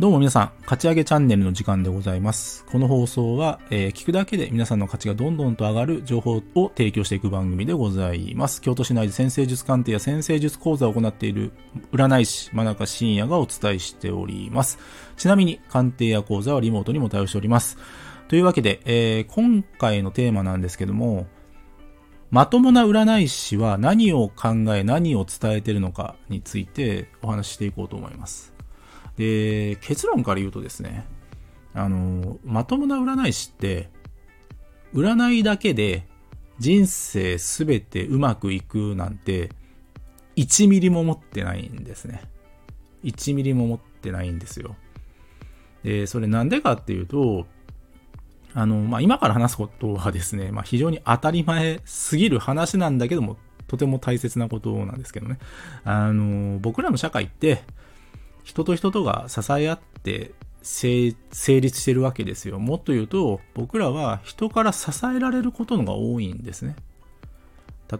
どうも皆さん、価値上げチャンネルの時間でございます。この放送は、聞くだけで皆さんの価値がどんどんと上がる情報を提供していく番組でございます。京都市内で占星術鑑定や占星術講座を行っている占い師、真中信也がお伝えしております。ちなみに鑑定や講座はリモートにも対応しております。というわけで、今回のテーマなんですけども、まともな占い師は何を考え何を伝えているのかについてお話ししていこうと思います。で、結論から言うとですね、まともな占い師って、占いだけで人生すべてうまくいくなんて、1ミリも持ってないんですね。1ミリも持ってないんですよ。で、それなんでかっていうと、今から話すことはですね、非常に当たり前すぎる話なんだけども、とても大切なことなんですけどね。僕らの社会って、人と人とが支え合って成立してるわけですよ。もっと言うと、僕らは人から支えられることのが多いんですね。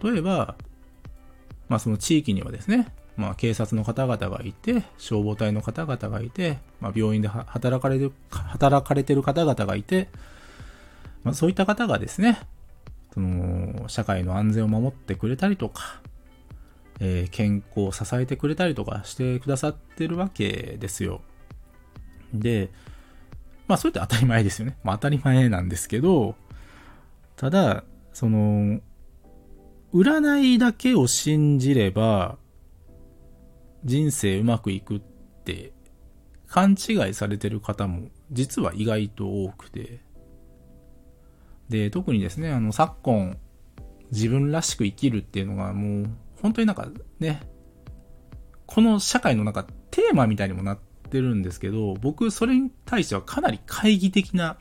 例えば、その地域にはですね、警察の方々がいて、消防隊の方々がいて、病院で働かれてる方々がいて、そういった方がですね、その社会の安全を守ってくれたりとか、健康を支えてくれたりとかしてくださってるわけですよ。で、それって当たり前ですよね。当たり前なんですけど、ただ、その、占いだけを信じれば、人生うまくいくって、勘違いされてる方も、実は意外と多くて。で、特にですね、昨今、自分らしく生きるっていうのがもう、本当にこの社会のテーマみたいにもなってるんですけど、僕それに対してはかなり懐疑的な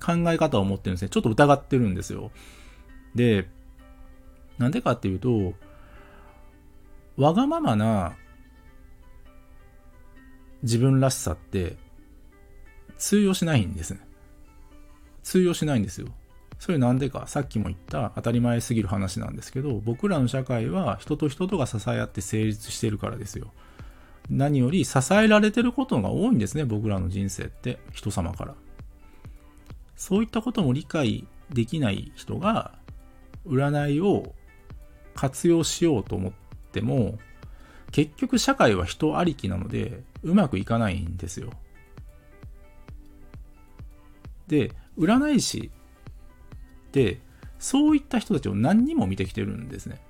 考え方を持ってるんですね。ちょっと疑ってるんですよ。で、なんでかっていうと、わがままな自分らしさって通用しないんですね。通用しないんですよ。それなんでか、さっきも言った当たり前すぎる話なんですけど、僕らの社会は人と人とが支え合って成立してるからですよ。何より支えられてることが多いんですね、僕らの人生って、人様から。そういったことも理解できない人が、占いを活用しようと思っても、結局社会は人ありきなので、うまくいかないんですよ。で、占い師、で、そういった人たちを何人も見てきてるんですね。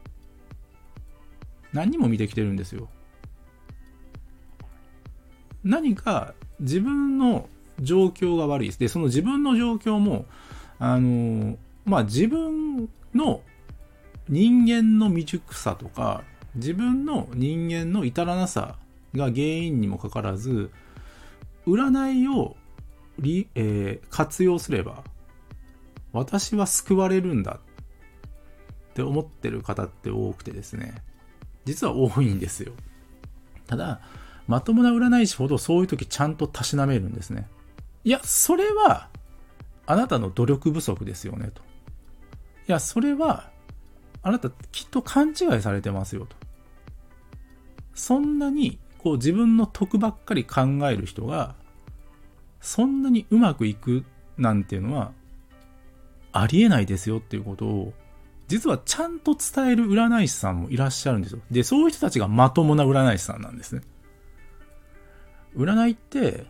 何人も見てきてるんですよ。何か自分の状況が悪いです。で、その自分の状況も、自分の人間の未熟さとか、自分の人間の至らなさが原因にもかかわらず、占いを活用すれば、私は救われるんだって思ってる方って多くてですね、実は多いんですよ。ただ、まともな占い師ほどそういう時ちゃんとたしなめるんですね。いや、それはあなたの努力不足ですよねと。いや、それはあなたきっと勘違いされてますよと。そんなに自分の得ばっかり考える人がそんなにうまくいくなんていうのはありえないですよっていうことを、実はちゃんと伝える占い師さんもいらっしゃるんですよ。で、そういう人たちがまともな占い師さんなんですね。占いって、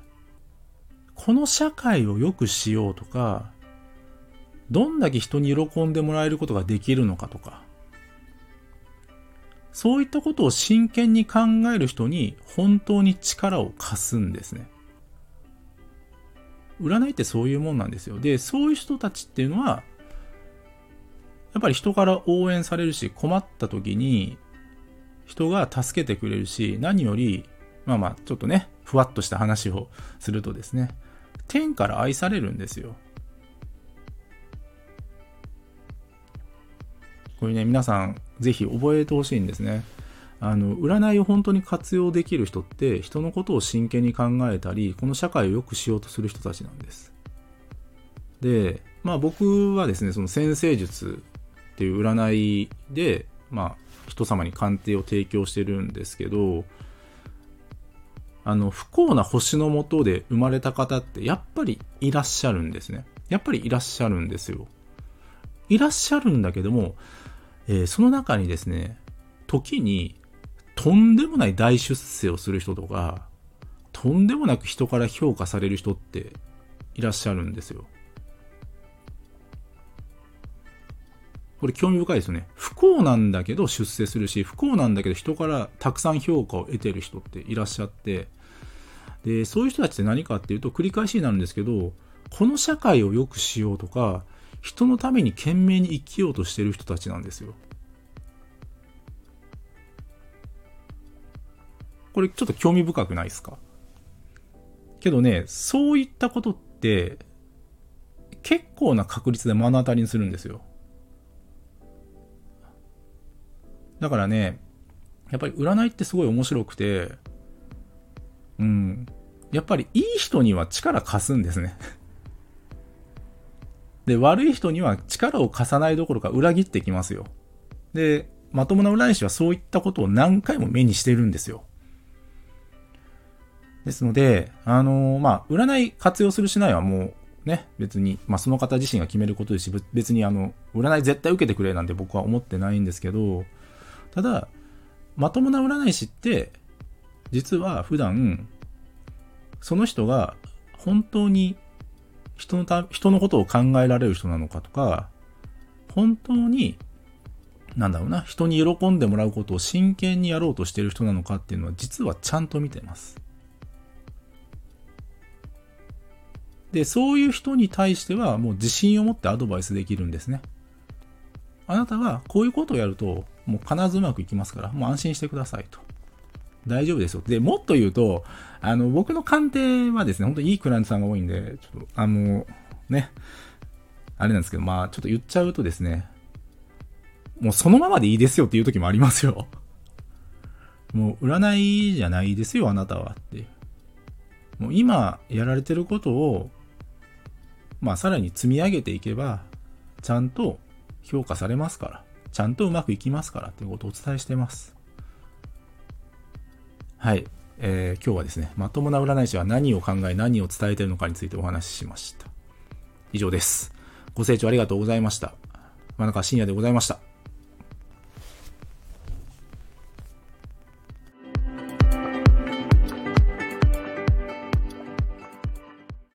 この社会を良くしようとか、どんだけ人に喜んでもらえることができるのかとか、そういったことを真剣に考える人に本当に力を貸すんですね。占いってそういうもんなんですよ。で、そういう人たちっていうのは、やっぱり人から応援されるし、困った時に人が助けてくれるし、何より、ちょっとね、ふわっとした話をするとですね、天から愛されるんですよ。これね、皆さん、ぜひ覚えてほしいんですね。占いを本当に活用できる人って、人のことを真剣に考えたり、この社会を良くしようとする人たちなんです。で、僕はですね、その占星術っていう占いで、人様に鑑定を提供してるんですけど、不幸な星の下で生まれた方ってやっぱりいらっしゃるんですね。やっぱりいらっしゃるんですよ。いらっしゃるんだけども、その中にですね、時にとんでもない大出世をする人とか、とんでもなく人から評価される人っていらっしゃるんですよ。これ興味深いですよね。不幸なんだけど出世するし、不幸なんだけど人からたくさん評価を得てる人っていらっしゃって、でそういう人たちって何かっていうと、繰り返しになるんですけど、この社会を良くしようとか、人のために懸命に生きようとしてる人たちなんですよ。これちょっと興味深くないですか？けどね、そういったことって結構な確率で目の当たりにするんですよ。だからね、やっぱり占いってすごい面白くて、やっぱりいい人には力貸すんですね。で、悪い人には力を貸さないどころか裏切ってきますよ。で、まともな占い師はそういったことを何回も目にしてるんですよ。ですので、占い活用するしないはもうね、別に、その方自身が決めることですし、別に占い絶対受けてくれなんて僕は思ってないんですけど、ただまともな占い師って実は普段その人が本当に人のことを考えられる人なのかとか、本当に人に喜んでもらうことを真剣にやろうとしている人なのかっていうのは実はちゃんと見てます。で、そういう人に対してはもう自信を持ってアドバイスできるんですね。あなたはこういうことをやるともう必ずうまくいきますから、もう安心してくださいと。大丈夫ですよ。で、もっと言うと、僕の鑑定はですね、本当にいいクライアントさんが多いんで、ちょっと、あれなんですけど、ちょっと言っちゃうとですね、もうそのままでいいですよっていう時もありますよ。もう、占いじゃないですよ、あなたはって。もう今、やられてることを、さらに積み上げていけば、ちゃんと評価されますから。ちゃんとうまくいきますからっていうことをお伝えしてます。はい、今日はですね、まともな占い師は何を考え何を伝えているのかについてお話ししました。以上です。ご清聴ありがとうございました。真中信也でございました。